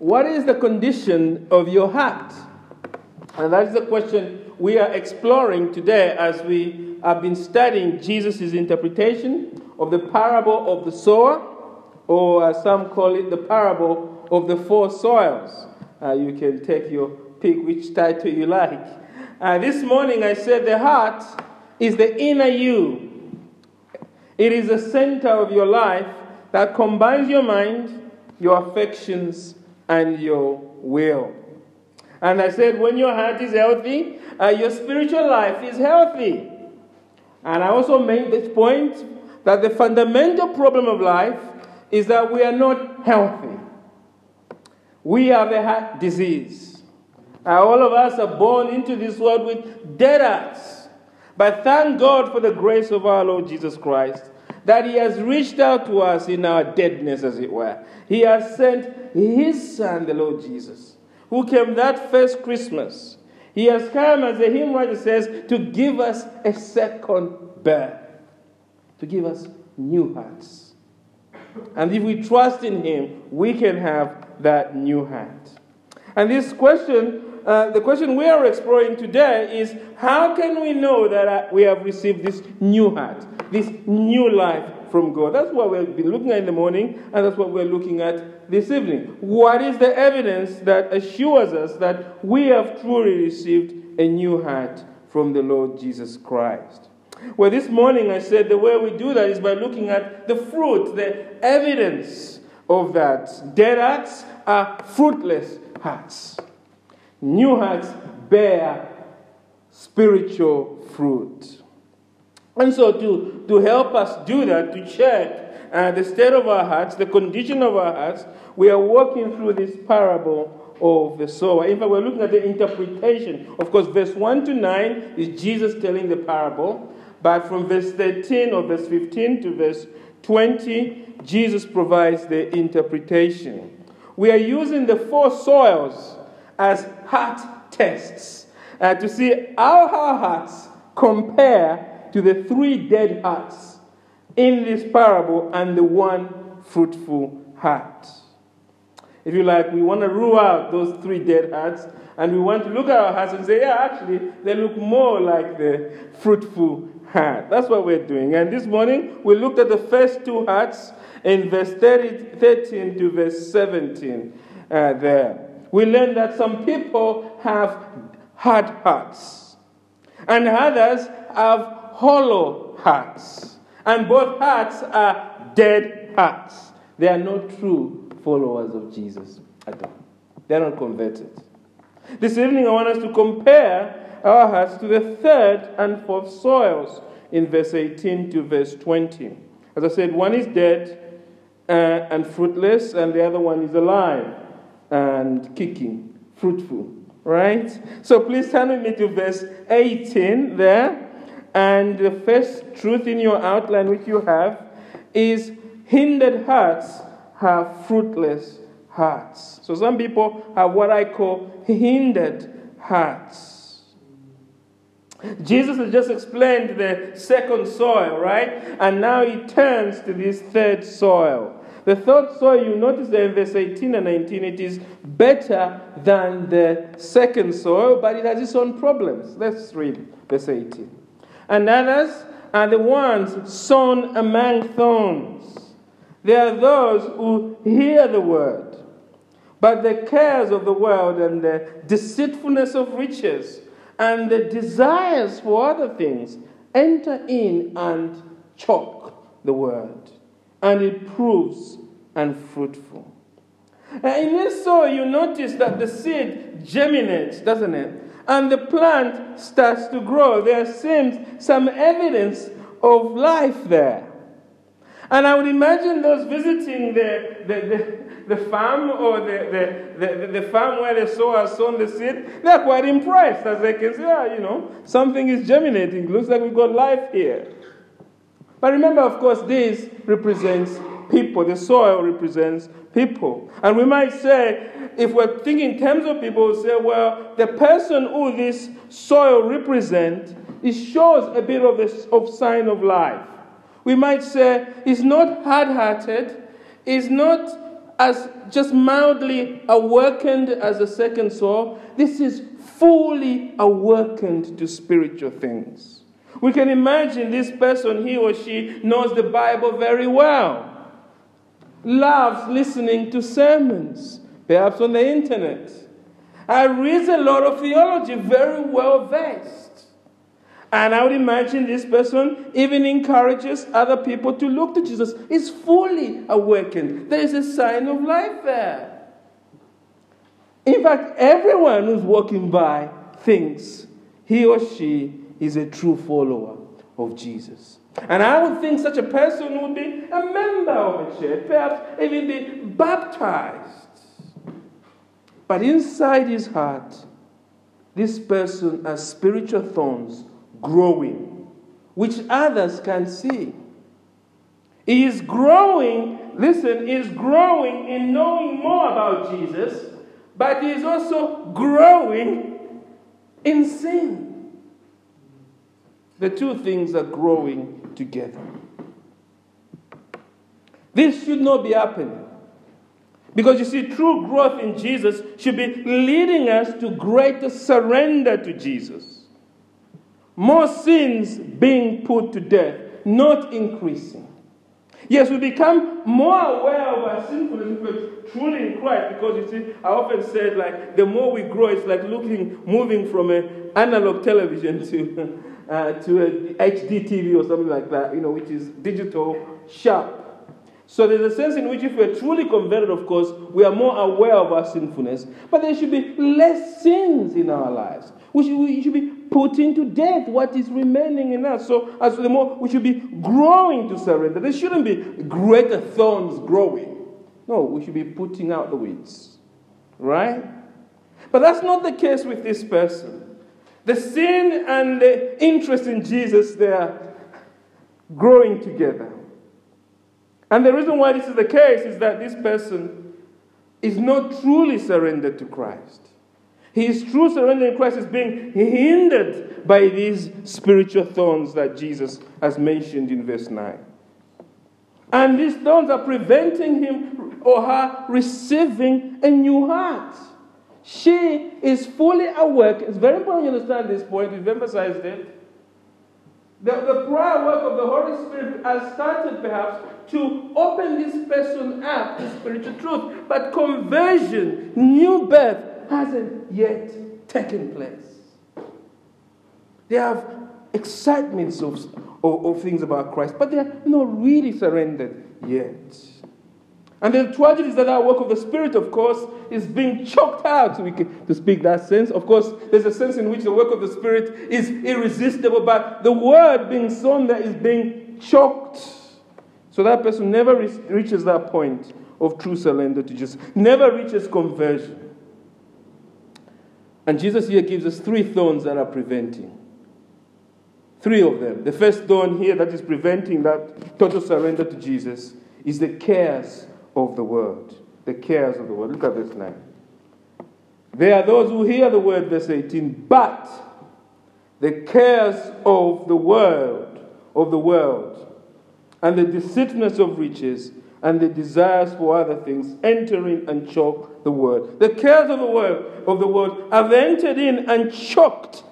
What is the condition of your heart? And that's the question we are exploring today as we have been studying Jesus' interpretation of the parable of the sower, or as some call it, the parable of the four soils. You can take your pick which title you like. This morning I said the heart is the inner you. It is the center of your life that combines your mind, your affections, and your will. And I said, when your heart is healthy, your spiritual life is healthy. And I also made this point that the fundamental problem of life is that we are not healthy. We have a heart disease. All of us are born into this world with dead hearts. But thank God for the grace of our Lord Jesus Christ, that he has reached out to us in our deadness, as it were. He has sent his son, the Lord Jesus, who came that first Christmas. He has come, as the hymn writer says, to give us a second birth, to give us new hearts. And if we trust in him, we can have that new heart. And this question, the question we are exploring today is, how can we know that we have received this new heart, this new life from God? That's what we've been looking at in the morning, and that's what we're looking at this evening. What is the evidence that assures us that we have truly received a new heart from the Lord Jesus Christ? Well, this morning I said the way we do that is by looking at the fruit, the evidence of that. Dead hearts are fruitless hearts. New hearts bear spiritual fruit. And so to help us do that, to check the state of our hearts, the condition of our hearts, we are walking through this parable of the sower. In fact, we're looking at the interpretation. Of course, verse 1 to 9 is Jesus telling the parable. But from verse 13 or verse 15 to verse 20, Jesus provides the interpretation. We are using the four soils as heart tests to see how our hearts compare to the three dead hearts in this parable and the one fruitful heart. If you like, we want to rule out those three dead hearts, and we want to look at our hearts and say, yeah, actually, they look more like the fruitful heart. That's what we're doing. And this morning, we looked at the first two hearts in verse 13 to verse 17 there. We learned that some people have hard hearts, and others have hollow hearts. And both hearts are dead hearts. They are not true followers of Jesus at all. They are not converted. This evening I want us to compare our hearts to the third and fourth soils in verse 18 to verse 20. As I said, one is dead and fruitless, and the other one is alive and kicking, fruitful. Right? So please turn with me to verse 18 there. And the first truth in your outline which you have is hindered hearts have fruitless hearts. So some people have what I call hindered hearts. Jesus has just explained the second soil, right? And now he turns to this third soil. The third soil, you notice there in verse 18 and 19, it is better than the second soil, but it has its own problems. Let's read verse 18. And others are the ones sown among thorns. They are those who hear the word, but the cares of the world and the deceitfulness of riches and the desires for other things enter in and choke the word, and it proves unfruitful. In this soil, you notice that the seed germinates, doesn't it? And the plant starts to grow. There seems some evidence of life there. And I would imagine those visiting the farm or the farm where the sower sown the seed, they're quite impressed as they can say, oh, you know, something is germinating. It looks like we've got life here. But remember, of course, this represents people. The soil represents people. And we might say, if we're thinking in terms of people, we'll say, well, the person who this soil represents, it shows a bit of a sign of life. We might say, he's not hard-hearted, he's not as just mildly awakened as a second soul, this is fully awakened to spiritual things. We can imagine this person, he or she, knows the Bible very well, loves listening to sermons, perhaps on the internet, and reads a lot of theology, very well versed. And I would imagine this person even encourages other people to look to Jesus. It's fully awakened. There is a sign of life there. In fact, everyone who's walking by thinks he or she is a true follower of Jesus. And I would think such a person would be a member of a church, perhaps even be baptized. But inside his heart, this person has spiritual thorns growing, which others can see. He is growing, listen, he is growing in knowing more about Jesus, but he is also growing in sin. The two things are growing together. This should not be happening. Because you see, true growth in Jesus should be leading us to greater surrender to Jesus. More sins being put to death, not increasing. Yes, we become more aware of our sinfulness, but truly in Christ, because you see, I often said, like, the more we grow, it's like moving from an analog television to a HD TV or something like that, you know, which is digital, sharp. So there's a sense in which if we're truly converted, of course, we are more aware of our sinfulness, but there should be less sins in our lives. We should be putting to death what is remaining in us. So as the more we should be growing to surrender. There shouldn't be greater thorns growing. No, we should be putting out the weeds. Right? But that's not the case with this person. The sin and the interest in Jesus, they are growing together. And the reason why this is the case is that this person is not truly surrendered to Christ. His true surrender in Christ is being hindered by these spiritual thorns that Jesus has mentioned in verse 9. And these thorns are preventing him or her receiving a new heart. She is fully awake. It's very important you understand this point. We've emphasized it. The prior work of the Holy Spirit has started perhaps to open this person up to spiritual truth. But conversion, new birth, hasn't yet taken place. They have excitements of things about Christ, but they are not really surrendered yet. And the tragedy is that our work of the Spirit, of course, is being choked out, to speak that sense. Of course, there's a sense in which the work of the Spirit is irresistible, but the word being sown there is being choked. So that person never reaches that point of true surrender to Jesus, never reaches conversion. And Jesus here gives us three thorns that are preventing. Three of them. The first thorn here that is preventing that total surrender to Jesus is the cares of the world. The cares of the world. Look at verse 9. There are those who hear the word, verse 18, but the cares of the world, and the deceitfulness of riches, and the desires for other things enter in and choke the word. The cares of the world have entered in and choked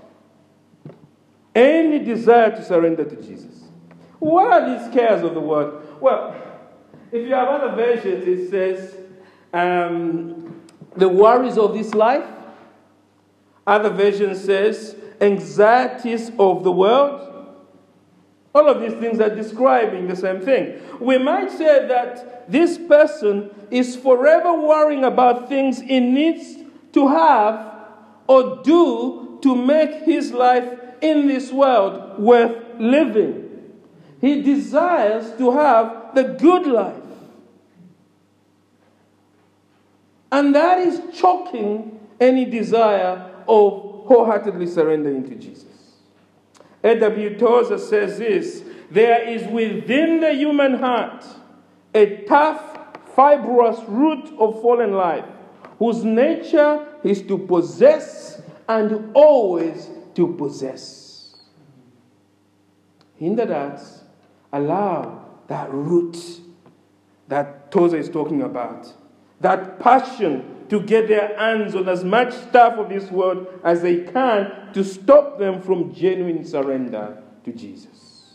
any desire to surrender to Jesus. What are these cares of the world? Well, if you have other versions, it says the worries of this life. Other version says anxieties of the world. All of these things are describing the same thing. We might say that this person is forever worrying about things he needs to have or do to make his life in this world worth living. He desires to have the good life. And that is choking any desire of wholeheartedly surrendering to Jesus. A.W. Tozer says this: there is within the human heart a tough, fibrous root of fallen life, whose nature is to possess and always to possess. Hinder that, allow that root that Tozer is talking about that passion to get their hands on as much stuff of this world as they can to stop them from genuine surrender to Jesus.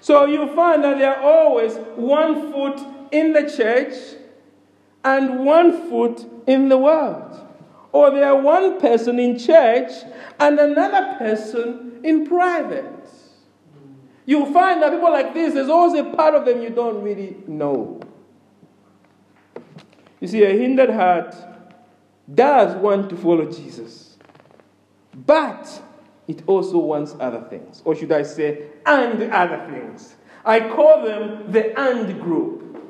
So you find that they are always one foot in the church and one foot in the world. Or they are one person in church and another person in private. You'll find that people like this, there's always a part of them you don't really know. You see, a hindered heart does want to follow Jesus, but it also wants other things. Or should I say, and other things. I call them the and group.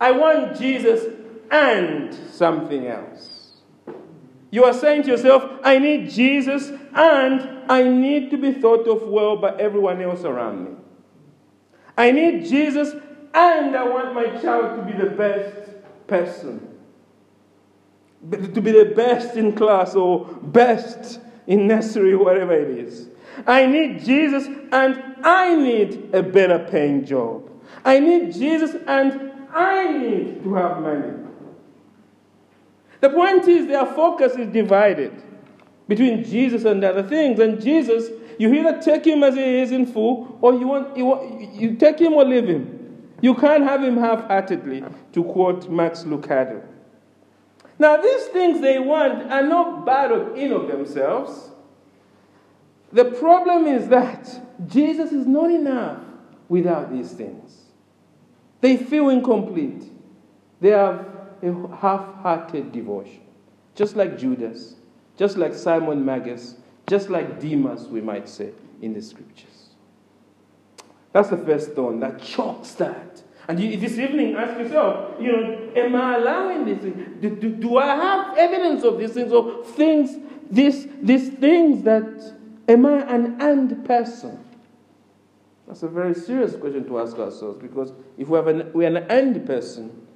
I want Jesus and something else. You are saying to yourself, I need Jesus and I need to be thought of well by everyone else around me. I need Jesus and I want my child to be the best person, to be the best in class or best in nursery, whatever it is. I need Jesus and I need a better paying job. I need Jesus and I need to have money. The point is their focus is divided between Jesus and other things. And Jesus, you either take him as he is in full or you take him or leave him. You can't have him half-heartedly, to quote Max Lucado. Now, these things they want are not bad in of themselves. The problem is that Jesus is not enough without these things. They feel incomplete. They have a half-hearted devotion, just like Judas, just like Simon Magus, just like Demas, we might say, in the scriptures. That's the first thorn that chokes that. And you, this evening, ask yourself, am I allowing this? Do I have evidence of these things? Or these things that, am I an and person? That's a very serious question to ask ourselves, because if we are an and person,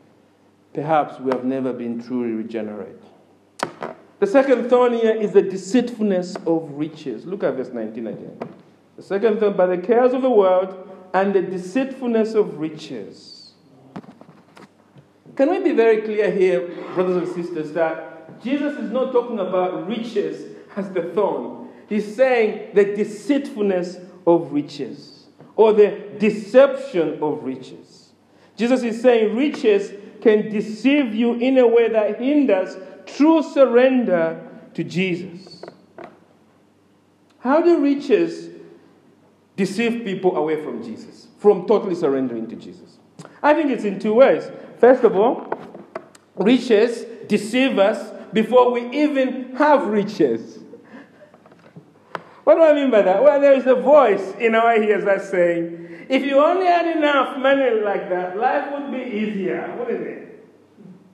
perhaps we have never been truly regenerated. The second thorn here is the deceitfulness of riches. Look at verse 19 again. The second thorn, by the cares of the world and the deceitfulness of riches. Can we be very clear here, brothers and sisters, that Jesus is not talking about riches as the thorn. He's saying the deceitfulness of riches, or the deception of riches. Jesus is saying riches can deceive you in a way that hinders true surrender to Jesus. How do riches deceive people away from Jesus, from totally surrendering to Jesus? I think it's in two ways. First of all, riches deceive us before we even have riches. What do I mean by that? Well, there is a voice in our ears that's saying, if you only had enough money like that, life would be easier, wouldn't it?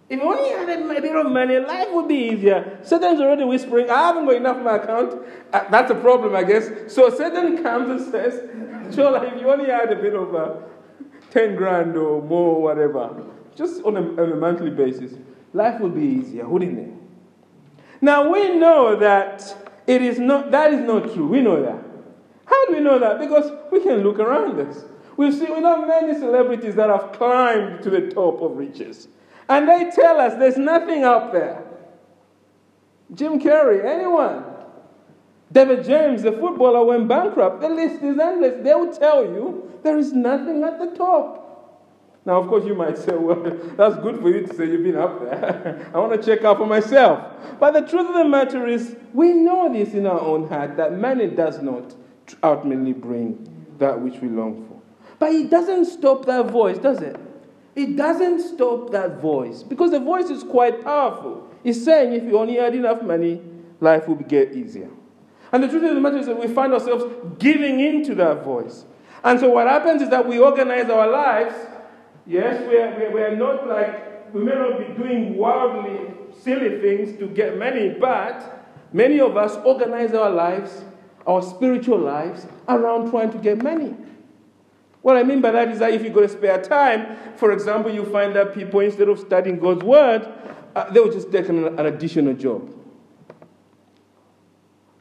If you only had a bit of money, life would be easier. Satan's already whispering, I haven't got enough in my account. That's a problem, I guess. So Satan comes and says, Chola, if you only had a bit of 10 grand or more, whatever, just on a monthly basis, life would be easier, wouldn't it? Now, we know that that is not true. We know that. How do we know that? Because we can look around us. We know many celebrities that have climbed to the top of riches. And they tell us there's nothing up there. Jim Carrey, anyone. David James, the footballer, went bankrupt. The list is endless. They will tell you there is nothing at the top. Now, of course, you might say, well, that's good for you to say you've been up there. I want to check out for myself. But the truth of the matter is, we know this in our own heart, that money does not ultimately bring that which we long for. But it doesn't stop that voice, does it? It doesn't stop that voice, because the voice is quite powerful. It's saying if you only had enough money, life would get easier. And the truth of the matter is that we find ourselves giving in to that voice. And so what happens is that we organize our lives. Yes, we are not like, we may not be doing wildly silly things to get money, but many of us organize our lives, our spiritual lives, around trying to get money. What I mean by that is that if you go to spare time, for example, you find that people, instead of studying God's word, they will just take an additional job.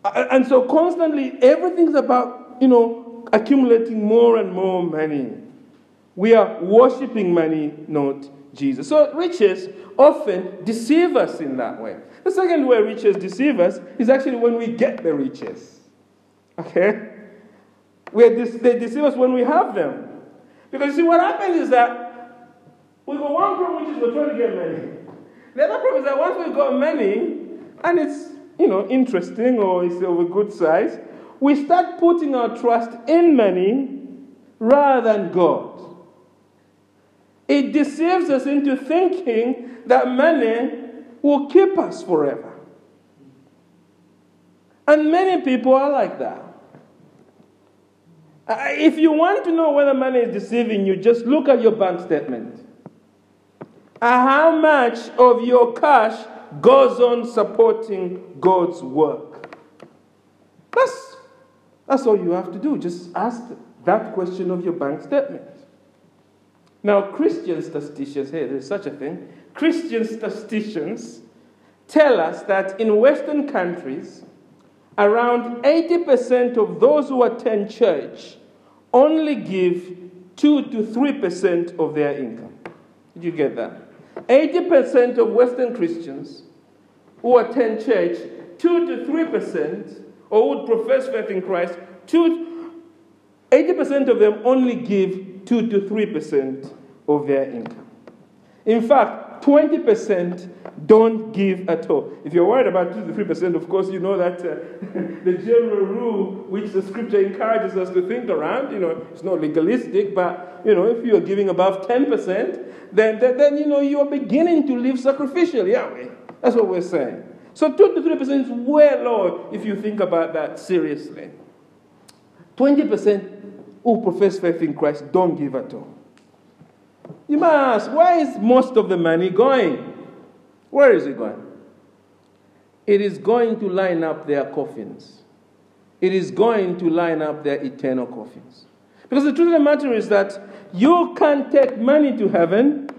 And so constantly, everything's about, accumulating more and more money. We are worshipping money, not Jesus. So riches often deceive us in that way. The second way riches deceive us is actually when we get the riches. Okay? They deceive us when we have them. Because you see, what happens is that we've got one problem, which is we're trying to get money. The other problem is that once we've got money, and it's, you know, interesting or it's of a good size, we start putting our trust in money rather than God. It deceives us into thinking that money will keep us forever. And many people are like that. If you want to know whether money is deceiving you, just look at your bank statement. How much of your cash goes on supporting God's work? That's all you have to do. Just ask that question of your bank statement. Now, Christian statisticians, hey, there's such a thing. Christian statisticians tell us that in Western countries, around 80% of those who attend church only give 2 to 3% of their income. Did you get that? 80% of Western Christians who attend church, 2 to 3%, or who profess faith in Christ, 80% of them only give 2 to 3% of their income. In fact, 20% don't give at all. If you're worried about 2 to 3%, of course, you know that the general rule which the scripture encourages us to think around, you know, it's not legalistic, but, you know, if you're giving above 10%, then you know, you're beginning to live sacrificially, aren't we? That's what we're saying. So 2 to 3% is way low if you think about that seriously. 20% who profess faith in Christ don't give at all. You might ask, where is most of the money going? Where is it going? It is going to line up their coffins. It is going to line up their eternal coffins. Because the truth of the matter is that you can't take money to heaven,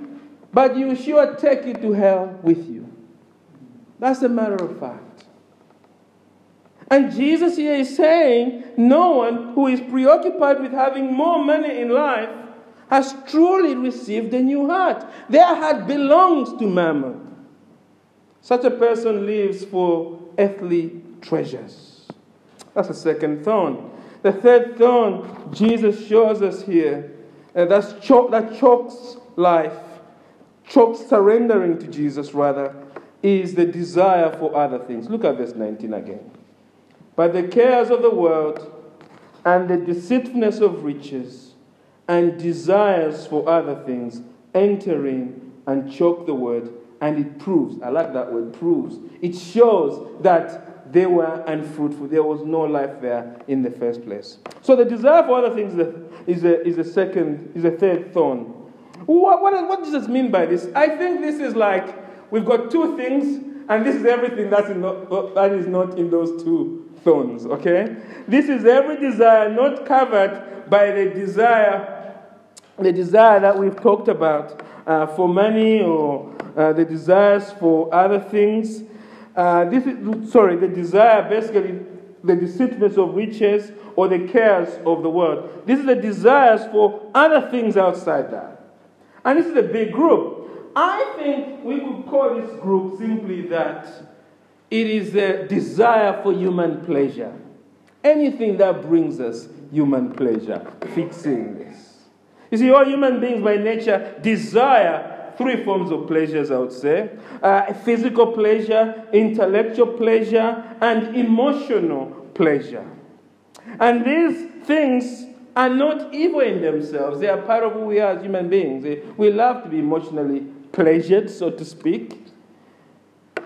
but you sure take it to hell with you. That's a matter of fact. And Jesus here is saying, no one who is preoccupied with having more money in life has truly received a new heart. Their heart belongs to mammon. Such a person lives for earthly treasures. That's the second thorn. The third thorn Jesus shows us here, that chokes life, chokes surrendering to Jesus rather, is the desire for other things. Look at verse 19 again. But the cares of the world and the deceitfulness of riches and desires for other things enter in and choke the word, and it proves. I like that word, proves. It shows that they were unfruitful. There was no life there in the first place. So the desire for other things is a third thorn. What does this mean by this? I think this is like we've got two things, and this is everything that is not in those two thorns. Okay, this is every desire not covered by the desire that we've talked about for money or. The desires for other things. The desire, basically, the deceitfulness of riches or the cares of the world. This is the desires for other things outside that. And this is a big group. I think we could call this group simply that it is a desire for human pleasure. Anything that brings us human pleasure. Fixing this. You see, all human beings by nature desire three forms of pleasures, I would say. Physical pleasure, intellectual pleasure, and emotional pleasure. And these things are not evil in themselves. They are part of who we are as human beings. We love to be emotionally pleasured, so to speak.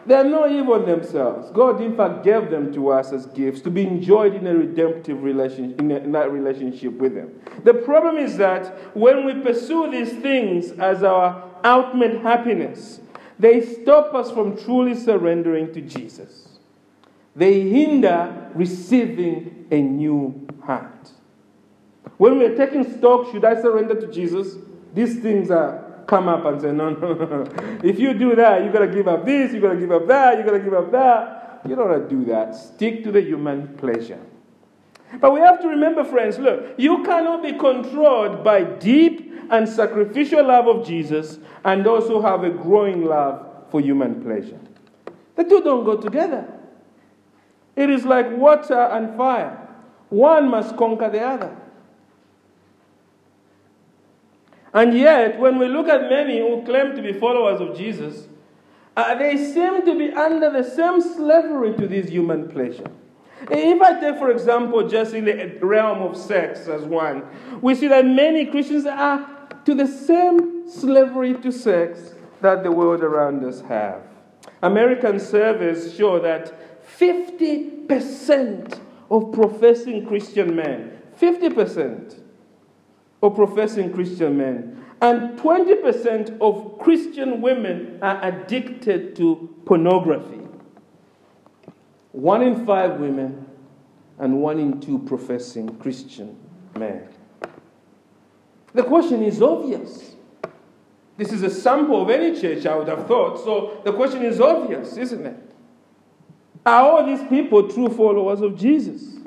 They are no evil in themselves. God, in fact, gave them to us as gifts to be enjoyed in a redemptive relationship, in that relationship with Him. The problem is that when we pursue these things as our ultimate happiness, they stop us from truly surrendering to Jesus. They hinder receiving a new heart. When we are taking stock, should I surrender to Jesus? These things come up and say, no. If you do that, you've got to give up this, you've got to give up that, you've got to give up that. You don't want to do that. Stick to the human pleasure. But we have to remember, friends, look, you cannot be controlled by deep and sacrificial love of Jesus and also have a growing love for human pleasure. The two don't go together. It is like water and fire. One must conquer the other. And yet, when we look at many who claim to be followers of Jesus, they seem to be under the same slavery to this human pleasure. If I take, for example, just in the realm of sex as one, we see that many Christians are to the same slavery to sex that the world around us have. American surveys show that 50% of professing Christian men, 50% of professing Christian men, and 20% of Christian women are addicted to pornography. 1 in 5 women and 1 in 2 professing Christian men. The question is obvious. This is a sample of any church, I would have thought. So the question is obvious, isn't it? Are all these people true followers of Jesus?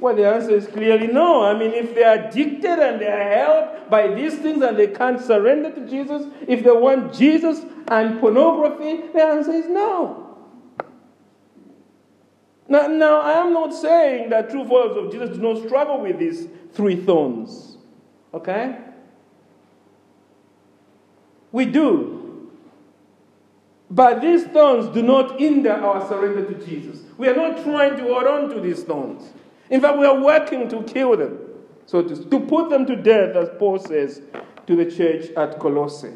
Well, the answer is clearly no. I mean, if they are addicted and they are held by these things and they can't surrender to Jesus, if they want Jesus and pornography, the answer is no. Now, I am not saying that true followers of Jesus do not struggle with these 3 thorns. Okay? We do. But these thorns do not hinder our surrender to Jesus. We are not trying to hold on to these thorns. In fact, we are working to kill them, so to put them to death, as Paul says to the church at Colossae.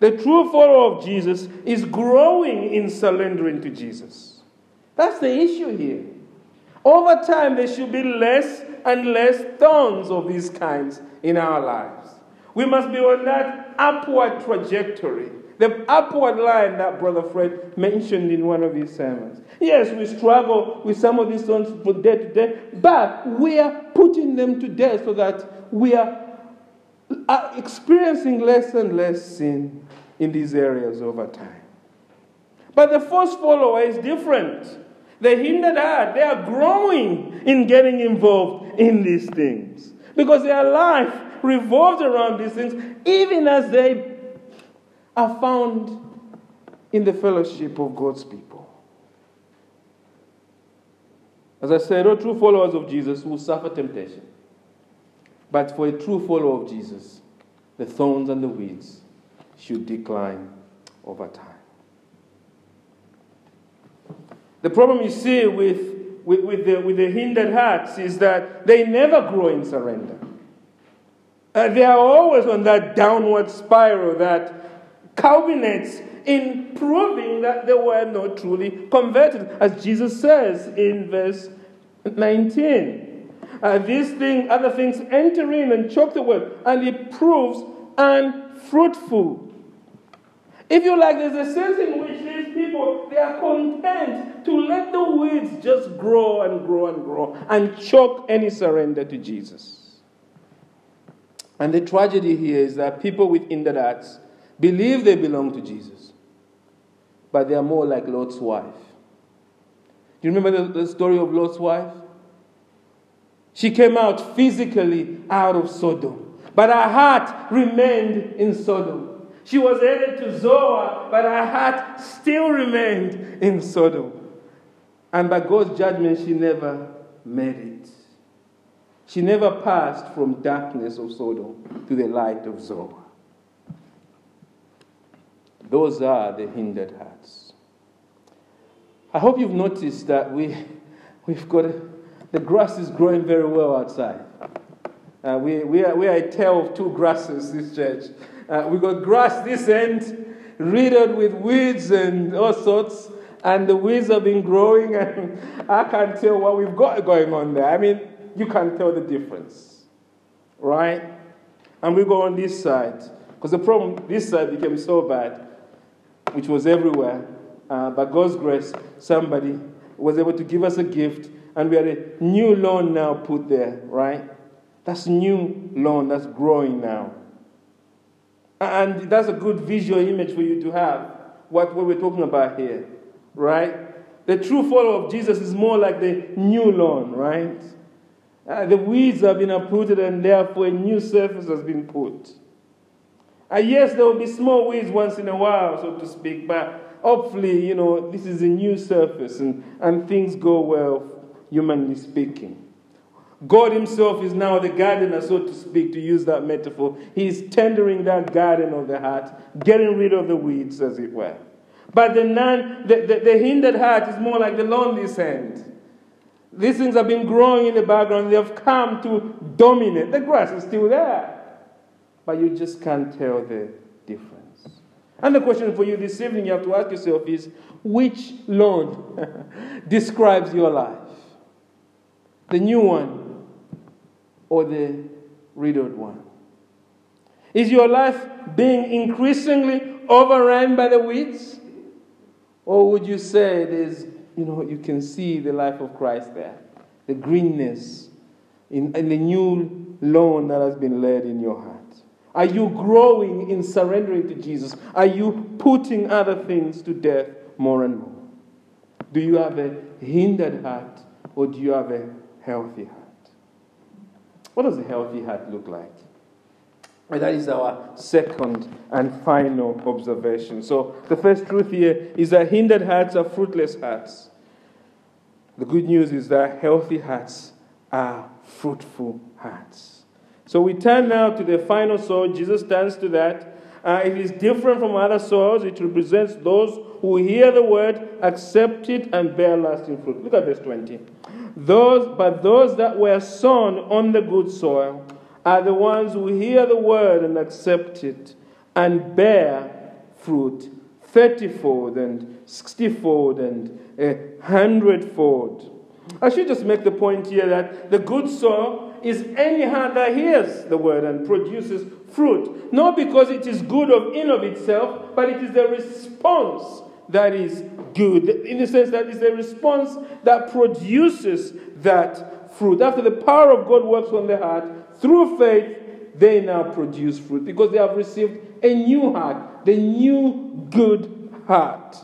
The true follower of Jesus is growing in surrendering to Jesus. That's the issue here. Over time, there should be less and less thorns of these kinds in our lives. We must be on that upward trajectory, the upward line that Brother Fred mentioned in one of his sermons. Yes, we struggle with some of these thorns from day to day, but we are putting them to death so that we are experiencing less and less sin in these areas over time. But the first follower is different. They hindered out. They are growing in getting involved in these things because their life revolves around these things, even as they are found in the fellowship of God's people. As I said, all true followers of Jesus will suffer temptation. But for a true follower of Jesus, the thorns and the weeds should decline over time. The problem you see with the hindered hearts is that they never grow in surrender. They are always on that downward spiral that culminates in proving that they were not truly converted, as Jesus says in verse 19. Other things enter in and choke the word, and it proves unfruitful. If you like, there's a sense in which these people, they are content to let the weeds just grow and grow and grow and choke any surrender to Jesus. And the tragedy here is that people with hindered hearts believe they belong to Jesus, but they are more like Lot's wife. Do you remember the story of Lot's wife? She came out physically out of Sodom, but her heart remained in Sodom. She was headed to Zoar, but her heart still remained in Sodom. And by God's judgment, she never made it. She never passed from darkness of Sodom to the light of Zoar. Those are the hindered hearts. I hope you've noticed that we've got the grass is growing very well outside. We are a tale of two grasses, this church. We got grass this end, riddled with weeds and all sorts, and the weeds have been growing, and I can't tell what we've got going on there. I mean, you can't tell the difference, right? And we go on this side, because the problem this side became so bad, which was everywhere. By God's grace, somebody was able to give us a gift, and we had a new lawn now put there, right? That's new lawn that's growing now. And that's a good visual image for you to have, what we're talking about here, right? The true follower of Jesus is more like the new lawn, right? The weeds have been uprooted and therefore a new surface has been put. And yes, there will be small weeds once in a while, so to speak, but hopefully, you know, this is a new surface and things go well, humanly speaking. God himself is now the gardener, so to speak, to use that metaphor. He is tendering that garden of the heart, getting rid of the weeds, as it were. But the hindered heart is more like the lonely sand. These things have been growing in the background. They have come to dominate. The grass is still there. But you just can't tell the difference. And the question for you this evening you have to ask yourself is, which lawn describes your life? The new one or the riddled one? Is your life being increasingly overrun by the weeds? Or would you say there's, you know, you can see the life of Christ there, the greenness in the new lawn that has been laid in your heart? Are you growing in surrendering to Jesus? Are you putting other things to death more and more? Do you have a hindered heart or do you have a healthy heart? What does a healthy heart look like? And that is our second and final observation. So the first truth here is that hindered hearts are fruitless hearts. The good news is that healthy hearts are fruitful hearts. So we turn now to the final soil. Jesus turns to that. It is different from other soils. It represents those who hear the word, accept it, and bear lasting fruit. Look at verse 20. But those that were sown on the good soil are the ones who hear the word and accept it and bear fruit 30-fold and 60-fold and 100-fold. I should just make the point here that the good soil is any heart that hears the word and produces fruit, not because it is good in of itself, but it is the response that is good, in the sense that it's a response that produces that fruit. After the power of God works on the heart, through faith, they now produce fruit because they have received a new heart, the new good heart.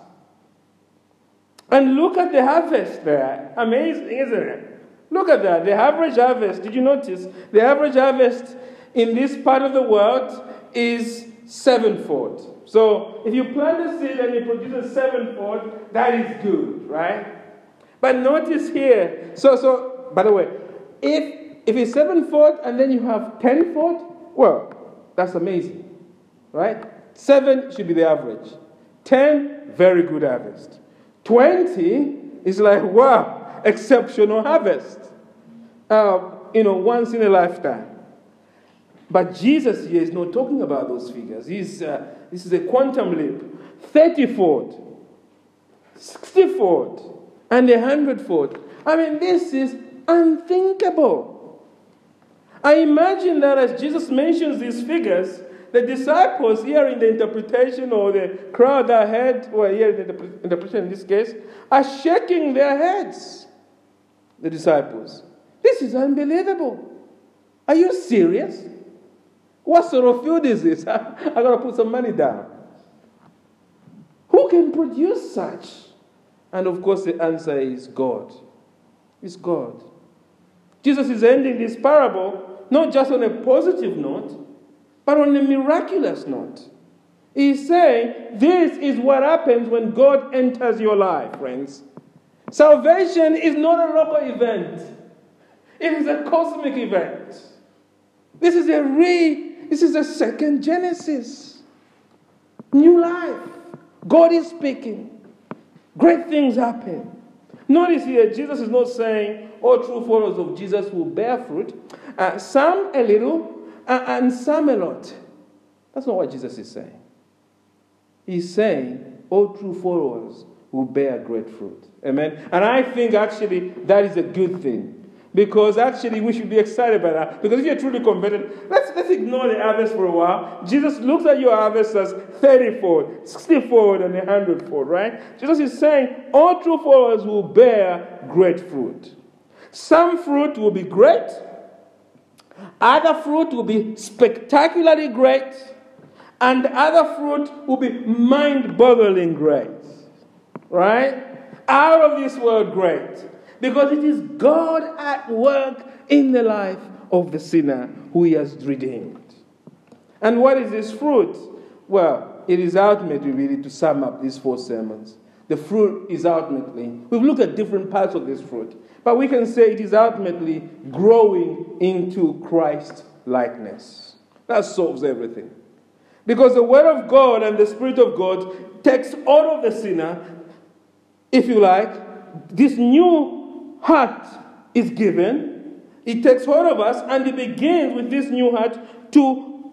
And look at the harvest there. Amazing, isn't it? Look at that. The average harvest, did you notice? The average harvest in this part of the world is 7-fold. So if you plant a seed and it produces 7-fold, that is good, right? But notice here, so by the way, if it's 7-fold and then you have 10-fold, well, that's amazing, right? 7 should be the average. 10, very good harvest. 20 is like, wow, exceptional harvest. Once in a lifetime. But Jesus here is not talking about those figures. This is a quantum leap. 30-fold, 60-fold, and 100-fold. I mean, this is unthinkable. I imagine that as Jesus mentions these figures, the disciples hearing the interpretation, or the crowd that heard, or hearing the interpretation in this case, are shaking their heads. The disciples. This is unbelievable. Are you serious? What sort of field is this? I got to put some money down. Who can produce such? And of course the answer is God. It's God. Jesus is ending this parable not just on a positive note, but on a miraculous note. He's saying this is what happens when God enters your life, friends. Salvation is not a local event. It is a cosmic event. This is a second Genesis. New life. God is speaking. Great things happen. Notice here, Jesus is not saying all true followers of Jesus will bear fruit. Some a little and some a lot. That's not what Jesus is saying. He's saying all true followers will bear great fruit. Amen. And I think actually that is a good thing. Because actually we should be excited by that. Because if you're truly converted, let's ignore the harvest for a while. Jesus looks at your harvest as 30-fold, 60-fold, and 100-fold, right? Jesus is saying all true followers will bear great fruit. Some fruit will be great. Other fruit will be spectacularly great. And other fruit will be mind-boggling great. Right? Out of this world great. Because it is God at work in the life of the sinner who he has redeemed. And what is this fruit? Well, it is ultimately, really, to sum up these four sermons. The fruit is ultimately, we've looked at different parts of this fruit, but we can say it is ultimately growing into Christ-likeness. That solves everything. Because the Word of God and the Spirit of God takes all of the sinner, if you like, this new heart is given. It takes hold of us, and it begins with this new heart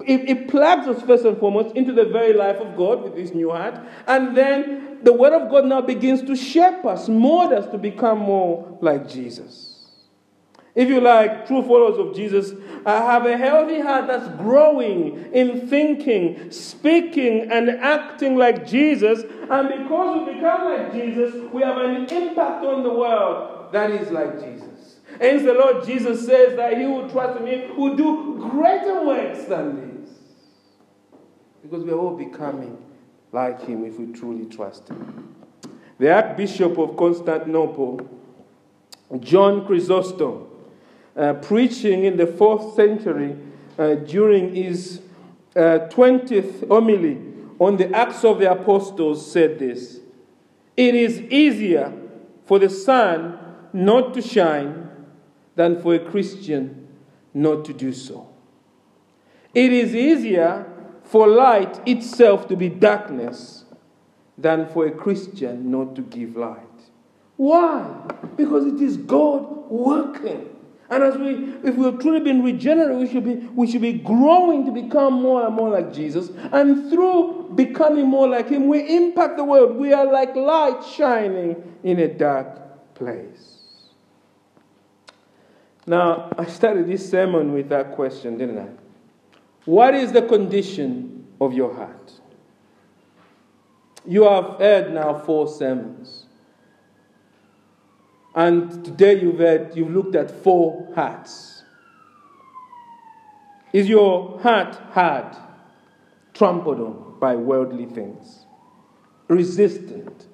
it plugs us first and foremost into the very life of God with this new heart. And then the Word of God now begins to shape us, mold us to become more like Jesus. If you like, true followers of Jesus have a healthy heart that's growing in thinking, speaking, and acting like Jesus. And because we become like Jesus, we have an impact on the world that is like Jesus. Hence the Lord Jesus says that he who trusts in me will do greater works than these. Because we are all becoming like him if we truly trust him. The Archbishop of Constantinople, John Chrysostom, preaching in the 4th century during his 20th homily on the Acts of the Apostles, said this: "It is easier for the sun not to shine than for a Christian not to do so. It is easier for light itself to be darkness than for a Christian not to give light." Why? Because it is God working. And if we've truly been regenerated, we should be growing to become more and more like Jesus. And through becoming more like him, we impact the world. We are like light shining in a dark place. Now, I started this sermon with that question, didn't I? What is the condition of your heart? You have heard now 4 sermons. And today you've looked at 4 hearts. Is your heart hard, trampled on by worldly things, resistant?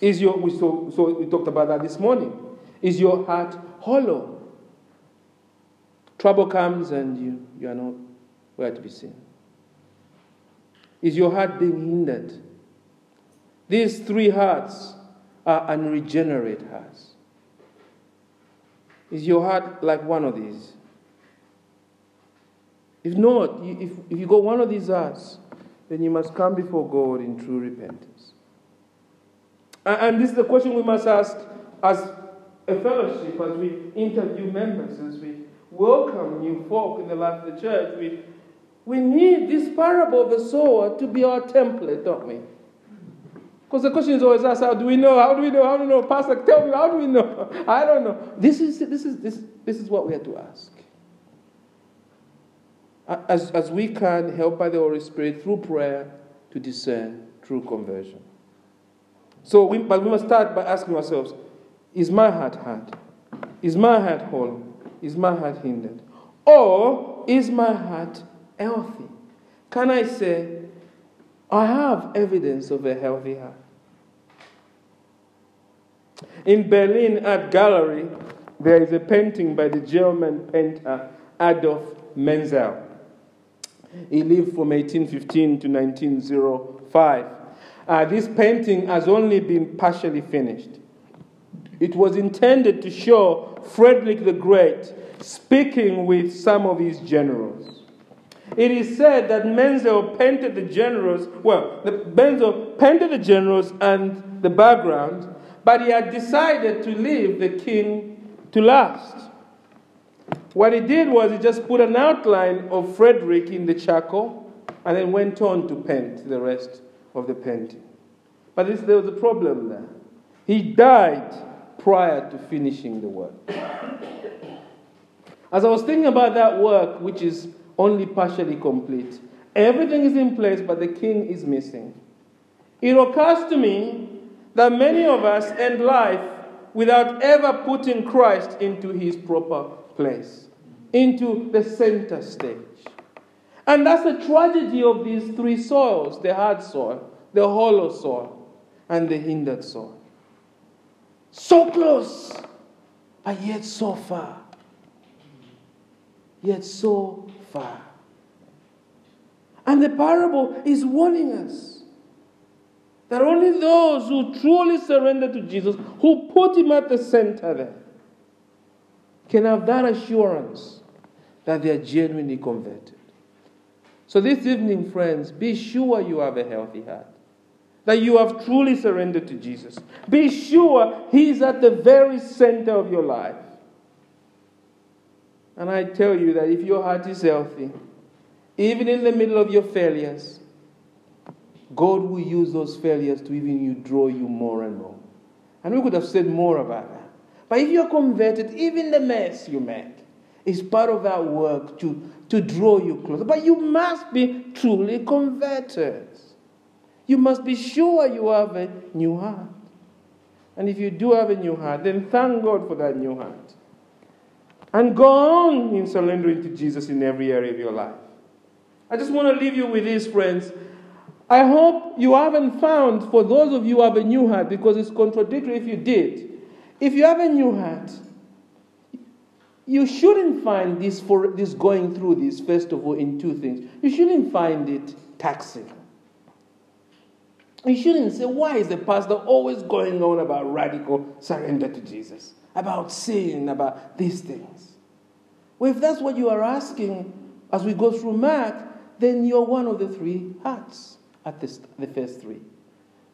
So we talked about that this morning. Is your heart hollow? Trouble comes and you are not where to be seen. Is your heart being hindered? These 3 hearts are unregenerate hearts. Is your heart like one of these? If not, if you go one of these hearts, then you must come before God in true repentance. And this is the question we must ask as a fellowship, as we interview members, as we welcome new folk in the life of the church. We need this parable of the sower to be our template, don't we? Because the question is always asked, how do we know? Pastor, tell me, how do we know? I don't know. This is what we have to ask. As we can, helped by the Holy Spirit through prayer to discern true conversion. But we must start by asking ourselves, is my heart hard? Is my heart whole? Is my heart hindered? Or is my heart healthy? Can I say, I have evidence of a healthy heart? In Berlin Art Gallery, there is a painting by the German painter Adolf Menzel. He lived from 1815 to 1905. This painting has only been partially finished. It was intended to show Frederick the Great speaking with some of his generals. It is said that Menzel painted the generals, and the background, but he had decided to leave the king to last. What he did was he just put an outline of Frederick in the charcoal and then went on to paint the rest of the painting. But there was a problem there. He died prior to finishing the work. As I was thinking about that work, which is only partially complete, everything is in place, but the king is missing, it occurs to me that many of us end life without ever putting Christ into his proper place, into the center stage. And that's the tragedy of these 3 soils: the hard soil, the hollow soil, and the hindered soil. So close, but yet so far. yet so far. And the parable is warning us that only those who truly surrender to Jesus, who put him at the center there, can have that assurance that they are genuinely converted. So this evening, friends, be sure you have a healthy heart, that you have truly surrendered to Jesus. Be sure he is at the very center of your life. And I tell you that if your heart is healthy, even in the middle of your failures, God will use those failures to even draw you more and more. And we could have said more about that. But if you're converted, even the mess you make is part of that work to draw you closer. But you must be truly converted. You must be sure you have a new heart. And if you do have a new heart, then thank God for that new heart. And go on in surrendering to Jesus in every area of your life. I just want to leave you with this, friends. I hope you haven't found, for those of you who have a new heart, because it's contradictory if you did. If you have a new heart, you shouldn't find this going through this, first of all, in two things. You shouldn't find it taxing. You shouldn't say, why is the pastor always going on about radical surrender to Jesus, about sin, about these things? Well, if that's what you are asking as we go through Mark, then you're one of the three hearts at the first three.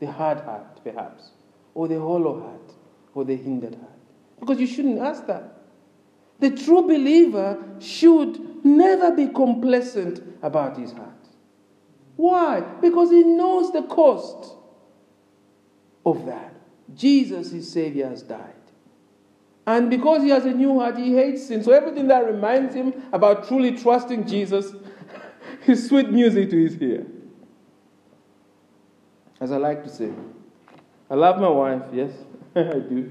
The hard heart, perhaps, or the hollow heart, or the hindered heart. Because you shouldn't ask that. The true believer should never be complacent about his heart. Why? Because he knows the cost of that. Jesus, his Savior, has died. And because he has a new heart, he hates sin. So everything that reminds him about truly trusting Jesus is sweet music to his ear. As I like to say, I love my wife, yes, I do.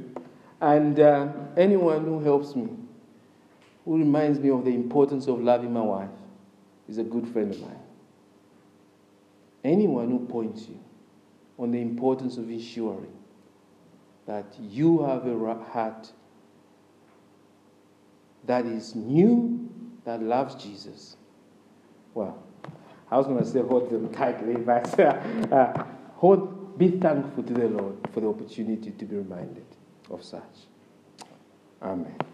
And anyone who helps me, who reminds me of the importance of loving my wife, is a good friend of mine. Anyone who points you on the importance of ensuring that you have a heart that is new, that loves Jesus. Well, I was going to say hold them tightly, but be thankful to the Lord for the opportunity to be reminded of such. Amen.